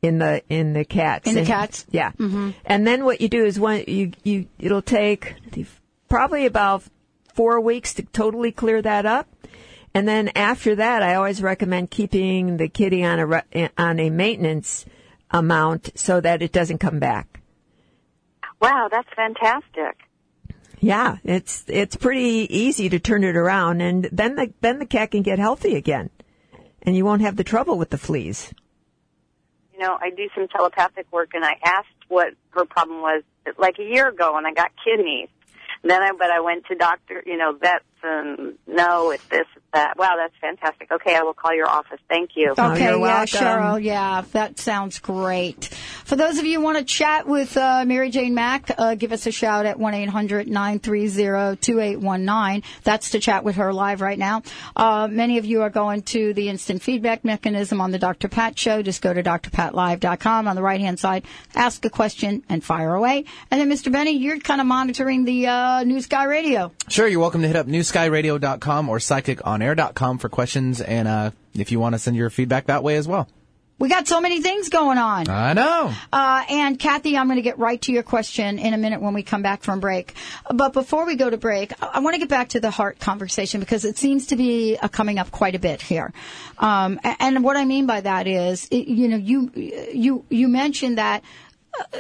in the in the cats. In the and, cats, yeah. Mm-hmm. And then what you do is one you you it'll take probably about four weeks to totally clear that up. And then after that, I always recommend keeping the kitty on a on a maintenance amount so that it doesn't come back. Wow, that's fantastic. Yeah, it's it's pretty easy to turn it around, and then the then the cat can get healthy again, and you won't have the trouble with the fleas. You know, I do some telepathic work, and I asked what her problem was like a year ago, and I got kidneys. Then, I, but I went to doctor, you know, vets, and no, it's this, it's that. Wow, that's fantastic. Okay, I will call your office. Thank you. Okay, oh, you're welcome. Yeah, Cheryl. Yeah, that sounds great. For those of you who want to chat with uh, Mary Jane Mack, uh, give us a shout at one eight hundred nine three zero two eight one nine. That's to chat with her live right now. Uh, many of you are going to the instant feedback mechanism on the Doctor Pat Show. Just go to d r pat live dot com on the right-hand side, ask a question, and fire away. And then, Mister Benny, you're kind of monitoring the uh, New Sky Radio. Sure. You're welcome to hit up new sky radio dot com or psychic on air dot com for questions, and uh, if you want to send your feedback that way as well. We got so many things going on. I know. Uh, and, Kathy, I'm going to get right to your question in a minute when we come back from break. But before we go to break, I, I want to get back to the heart conversation because it seems to be uh, coming up quite a bit here. Um, and what I mean by that is, it, you know, you you you mentioned that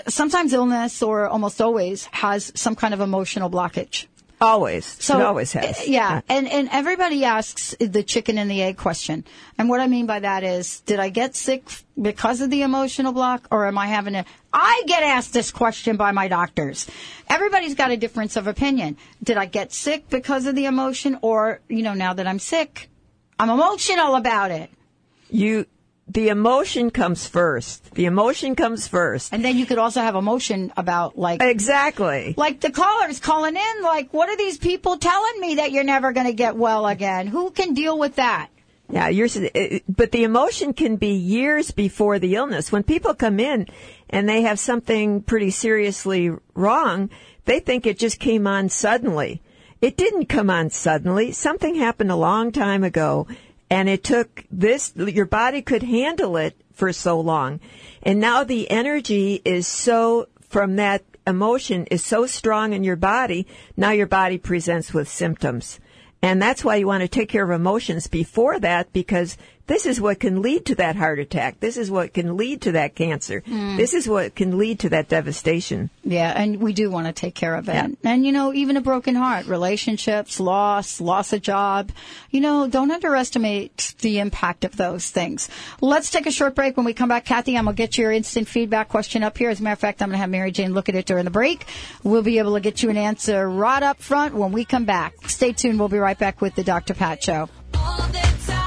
sometimes illness, or almost always, has some kind of emotional blockage. Always. So, it always has. Yeah. And, and everybody asks the chicken and the egg question. And what I mean by that is, did I get sick because of the emotional block, or am I having a... I get asked this question by my doctors. Everybody's got a difference of opinion. Did I get sick because of the emotion, or, you know, now that I'm sick, I'm emotional about it? You... The emotion comes first. The emotion comes first. And then you could also have emotion about, like... Exactly. Like the callers calling in, like, what are these people telling me that you're never going to get well again? Who can deal with that? Yeah, you're. But the emotion can be years before the illness. When people come in and they have something pretty seriously wrong, they think it just came on suddenly. It didn't come on suddenly. Something happened a long time ago. And it took this, your body could handle it for so long. And now the energy is so, from that emotion, is so strong in your body, now your body presents with symptoms. And that's why you want to take care of emotions before that, because this is what can lead to that heart attack. This is what can lead to that cancer. Mm. This is what can lead to that devastation. Yeah, and we do want to take care of it. Yeah. And, you know, even a broken heart, relationships, loss, loss of job, you know, don't underestimate the impact of those things. Let's take a short break. When we come back, Kathy, I'm going to get your instant feedback question up here. As a matter of fact, I'm going to have Mary Jane look at it during the break. We'll be able to get you an answer right up front when we come back. Stay tuned. We'll be right back with the Doctor Pat Show. All the time.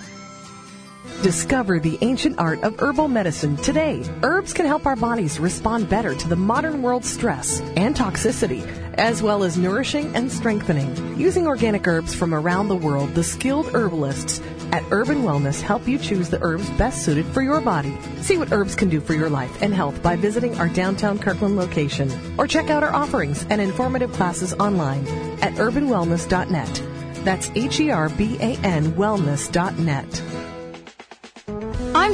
Discover the ancient art of herbal medicine today. Herbs can help our bodies respond better to the modern world's stress and toxicity, as well as nourishing and strengthening. Using organic herbs from around the world, the skilled herbalists at Urban Wellness help you choose the herbs best suited for your body. See what herbs can do for your life and health by visiting our downtown Kirkland location, or check out our offerings and informative classes online at urban wellness dot net. That's H E R B A N wellness dot net. I'm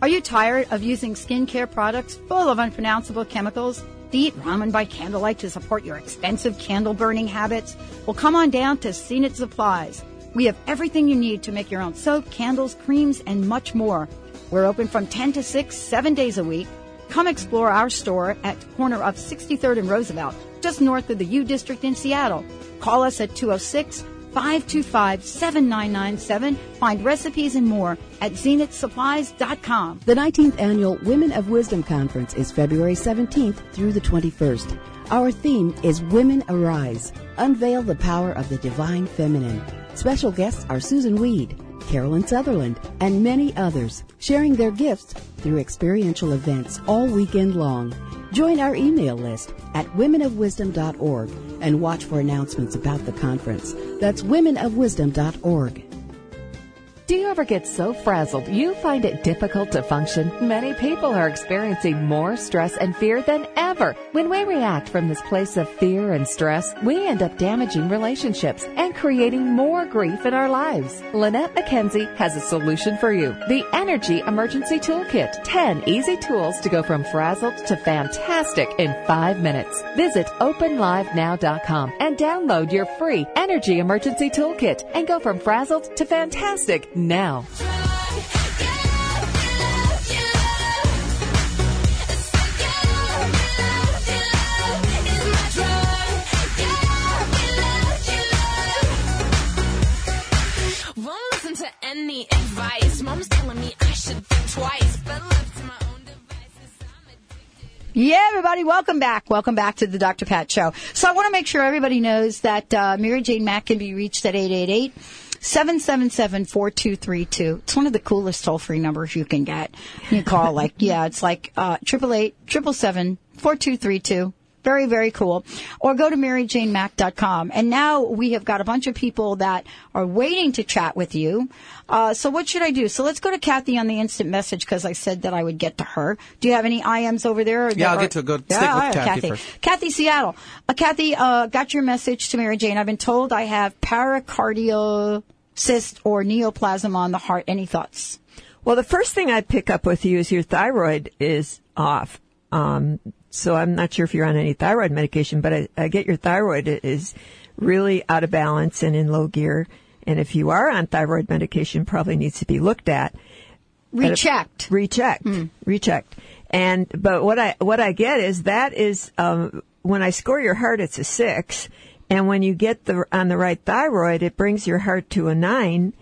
Are you tired of using skincare products full of unpronounceable chemicals? Do you eat ramen by candlelight to support your expensive candle-burning habits? Well, come on down to Zenit Supplies. We have everything you need to make your own soap, candles, creams, and much more. We're open from ten to six, seven days a week. Come explore our store at the corner of sixty-third and Roosevelt, just north of the U District in Seattle. Call us at two oh six, five two five, seven nine nine seven. Find recipes and more at zenith supplies dot com. The nineteenth Annual Women of Wisdom Conference is February seventeenth through the twenty-first. Our theme is Women Arise, Unveil the Power of the Divine Feminine. Special guests are Susan Weed, Carolyn Sutherland, and many others, sharing their gifts through experiential events all weekend long. Join our email list at women of wisdom dot org and watch for announcements about the conference. That's women of wisdom dot org. Do you ever get so frazzled you find it difficult to function? Many people are experiencing more stress and fear than ever. When we react from this place of fear and stress, we end up damaging relationships and creating more grief in our lives. Lynette McKenzie has a solution for you. The Energy Emergency Toolkit. ten easy tools to go from frazzled to fantastic in five minutes. Visit open live now dot com and download your free Energy Emergency Toolkit and go from frazzled to fantastic now. Any advice? Mom's telling me I should think twice, but left to my own devices, I'm addicted. Yeah, everybody, welcome back. Welcome back to the Doctor Pat Show. So I want to make sure everybody knows that uh, Mary Jane Mack can be reached at eight eight eight, seven seven seven, four two three two. It's one of the coolest toll-free numbers you can get. You call, like, yeah, it's like triple eight, triple seven, four two three two. Very, very cool. Or go to mary jane mack dot com. And now we have got a bunch of people that are waiting to chat with you. Uh, so what should I do? So let's go to Kathy on the instant message because I said that I would get to her. Do you have any I Ms over there? Or yeah, there I'll are... get to go yeah, stick with right, Kathy, Kathy first. Kathy, Seattle. Uh, Kathy, uh, got your message to Mary Jane. I've been told I have pericardial cyst or neoplasm on the heart. Any thoughts? Well, the first thing I pick up with you is your thyroid is off. Um, So I'm not sure if you're on any thyroid medication, but I, I get your thyroid is really out of balance and in low gear. And if you are on thyroid medication, probably needs to be looked at. Rechecked. At a, rechecked. Mm. Rechecked. And, but what I, what I get is that is, um, when I score your heart, it's a six. And when you get the, on the right thyroid, it brings your heart to a nine.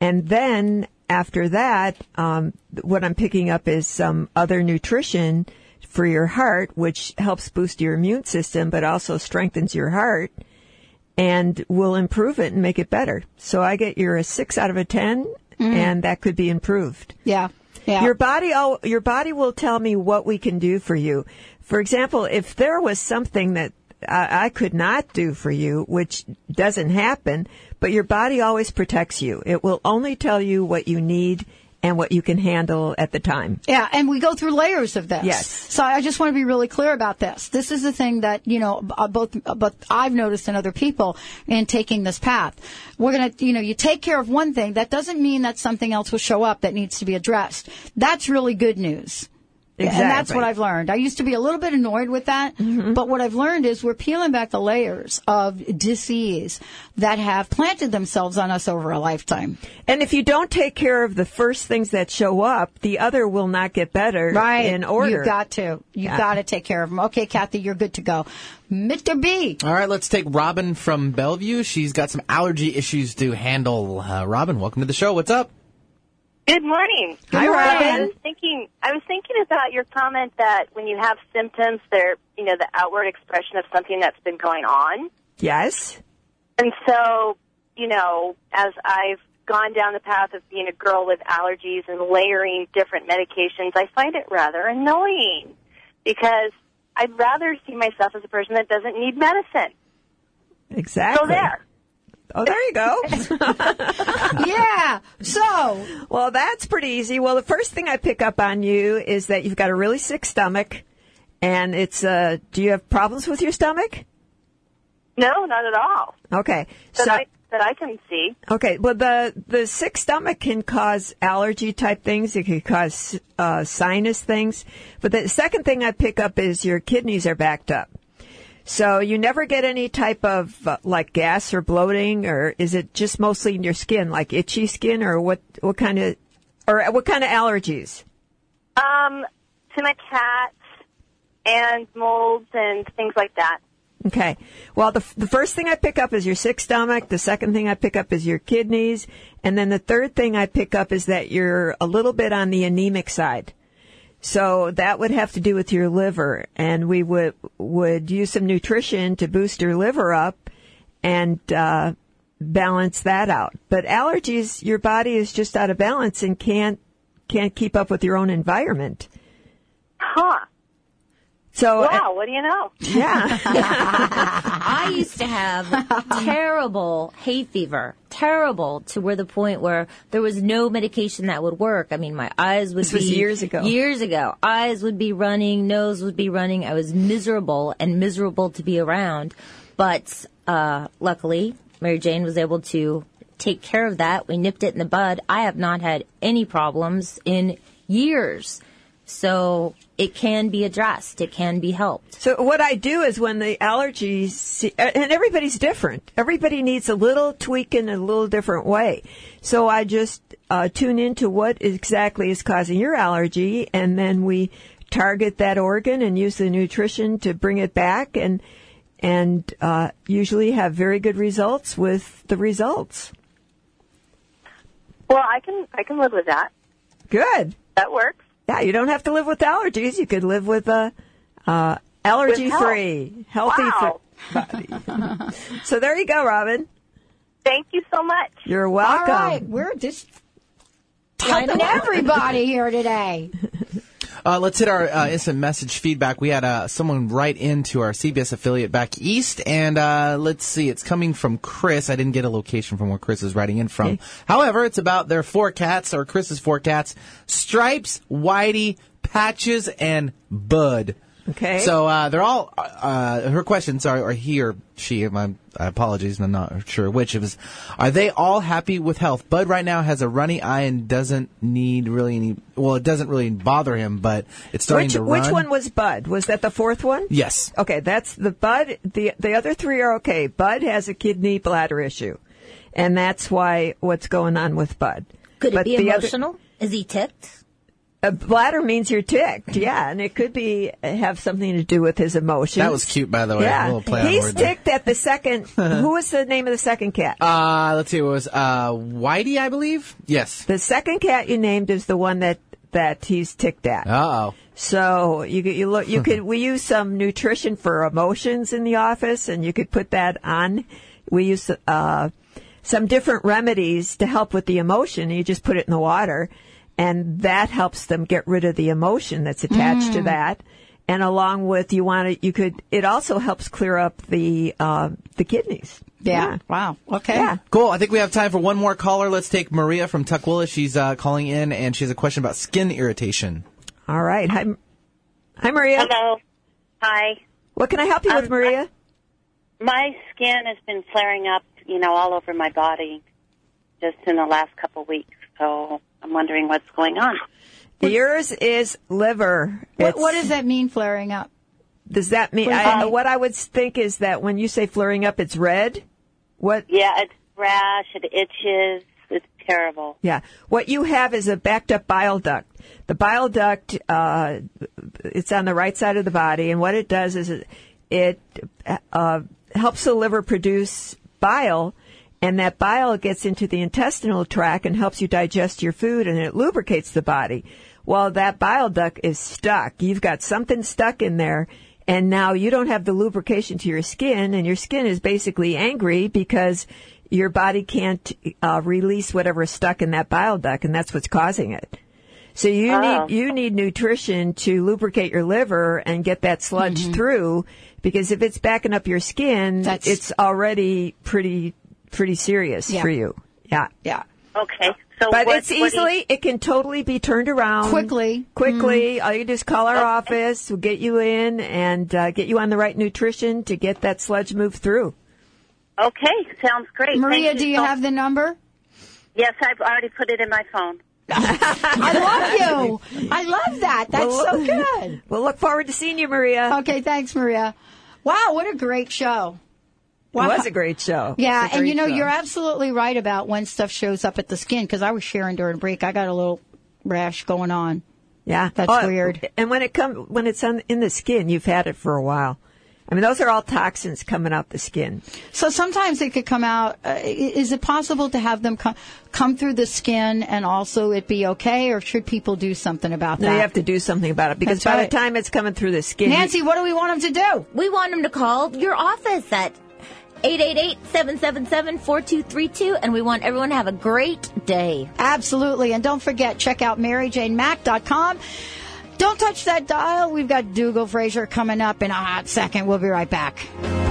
And then after that, um, what I'm picking up is some other nutrition for your heart, which helps boost your immune system, but also strengthens your heart and will improve it and make it better. So I get you're a six out of a ten, mm. and that could be improved. Yeah, yeah. Your body, your body will tell me what we can do for you. For example, if there was something that I could not do for you, which doesn't happen, but your body always protects you. It will only tell you what you need and what you can handle at the time. Yeah, and we go through layers of this. Yes. So I just want to be really clear about this. This is the thing that, you know, both, both I've noticed in other people in taking this path. We're going to, you know, you take care of one thing. That doesn't mean that something else will show up that needs to be addressed. That's really good news. Exactly. And that's what I've learned. I used to be a little bit annoyed with that, mm-hmm. but what I've learned is we're peeling back the layers of disease that have planted themselves on us over a lifetime. And if you don't take care of the first things that show up, the other will not get better right. in order. You've got to. You've yeah. got to take care of them. Okay, Kathy, you're good to go. Mister B. All right, let's take Robin from Bellevue. She's got some allergy issues to handle. Uh, Robin, welcome to the show. What's up? Good morning. Hi, Robin. I was thinking, I was thinking about your comment that when you have symptoms, they're, you know, the outward expression of something that's been going on. Yes. And so, you know, as I've gone down the path of being a girl with allergies and layering different medications, I find it rather annoying because I'd rather see myself as a person that doesn't need medicine. Exactly. So there. Oh, there you go. Yeah. So, well, that's pretty easy. Well, the first thing I pick up on you is that you've got a really sick stomach, and it's, uh, do you have problems with your stomach? No, not at all. Okay. That, so, I, that I can see. Okay. Well, the, the sick stomach can cause allergy type things. It can cause, uh, sinus things. But the second thing I pick up is your kidneys are backed up. So you never get any type of uh, like gas or bloating, or is it just mostly in your skin, like itchy skin, or what? What kind of, or what kind of allergies? Um, to my cats and molds and things like that. Okay. Well, the the first thing I pick up is your sick stomach. The second thing I pick up is your kidneys, and then the third thing I pick up is that you're a little bit on the anemic side. So that would have to do with your liver, and we would would use some nutrition to boost your liver up, and uh balance that out. But allergies, your body is just out of balance and can't can't keep up with your own environment. Huh. So, wow, what do you know? Yeah. I used to have terrible hay fever, terrible, to where the point where there was no medication that would work. I mean, my eyes would this be... This was years ago. Years ago. Eyes would be running, nose would be running. I was miserable and miserable to be around. But uh, luckily, Mary Jane was able to take care of that. We nipped it in the bud. I have not had any problems in years. So... it can be addressed. It can be helped. So what I do is when the allergies, and everybody's different. Everybody needs a little tweak in a little different way. So I just uh, tune into what exactly is causing your allergy, and then we target that organ and use the nutrition to bring it back, and and uh, usually have very good results with the results. Well, I can I can live with that. Good. That works. Yeah, you don't have to live with allergies. You could live with a uh, uh, allergy-free, healthy wow. body. So there you go, Robin. Thank you so much. You're welcome. All right, we're just helping everybody here today. Uh, let's hit our uh, instant message feedback. We had uh, someone write into our C B S affiliate back east, and uh, let's see. It's coming from Chris. I didn't get a location from where Chris is writing in from. Okay. However, it's about their four cats, or Chris's four cats, Stripes, Whitey, Patches, and Bud. Okay. So uh, they're all, uh, her questions are, or he or she, my apologies, I'm not sure which. It was, are they all happy with health? Bud right now has a runny eye and doesn't need really any, well, it doesn't really bother him, but it's starting which, to run. Which one was Bud? Was that the fourth one? Yes. Okay, that's the Bud. The, the other three are okay. Bud has a kidney bladder issue, and that's why what's going on with Bud. Could but it be emotional? Other, Is he ticked? A bladder means you're ticked, yeah, and it could be have something to do with his emotions. That was cute, by the way. Yeah. A little play he's ticked there. At the second. Who was the name of the second cat? Uh, let's see, it was uh, Whitey, I believe. Yes. The second cat you named is the one that, that he's ticked at. Uh-oh. So you you look you could we use some nutrition for emotions in the office, and you could put that on. We use uh, some different remedies to help with the emotion. You just put it in the water. And that helps them get rid of the emotion that's attached mm. to that. And along with you want to, you could, it also helps clear up the, uh, the kidneys. Yeah. yeah. Wow. Okay. Yeah. Cool. I think we have time for one more caller. Let's take Maria from Tukwila. She's, uh, calling in and she has a question about skin irritation. All right. Hi. Hi, Maria. Hello. Hi. What can I help you um, with, Maria? I, my skin has been flaring up, you know, all over my body just in the last couple weeks. So. I'm wondering what's going on. Yours is liver. What, what does that mean, flaring up? Does that mean, I, what I would think is that when you say flaring up, it's red? What? Yeah, it's rash, it itches, it's terrible. Yeah. What you have is a backed up bile duct. The bile duct, uh, it's on the right side of the body, and what it does is it, it uh, helps the liver produce bile. And that bile gets into the intestinal tract and helps you digest your food, and it lubricates the body. Well, that bile duct is stuck. You've got something stuck in there, and now you don't have the lubrication to your skin, and your skin is basically angry because your body can't uh, release whatever is stuck in that bile duct, and that's what's causing it. So you oh. need you need nutrition to lubricate your liver and get that sludge mm-hmm. through, because if it's backing up your skin, that's... it's already pretty... pretty serious yeah. for you. Yeah. Yeah. Okay. So but what, it's easily, you... it can totally be turned around. Quickly. Quickly. Mm. All you just call our okay. office. We'll get you in and uh, get you on the right nutrition to get that sludge moved through. Okay. Sounds great. Maria, Thank do you so... have the number? Yes, I've already put it in my phone. I love you. I love that. That's we'll so look, good. We'll look forward to seeing you, Maria. Okay. Thanks, Maria. Wow. What a great show. Wow. It was a great show. Yeah, great and you know, show. You're absolutely right about when stuff shows up at the skin, because I was sharing during break. I got a little rash going on. Yeah. That's oh, weird. And when it come, when it's on, in the skin, you've had it for a while. I mean, those are all toxins coming out the skin. So sometimes it could come out. Uh, is it possible to have them come, come through the skin and also it be okay, or should people do something about that? They have to do something about it, because That's by right. the time it's coming through the skin. Nancy, what do we want them to do? We want them to call your office at eight eight eight, seven seven seven, four two three two, and we want everyone to have a great day. Absolutely. And don't forget, check out Mary Jane Mack dot com. Don't touch that dial. We've got Dougal Fraser coming up in a hot second. We'll be right back.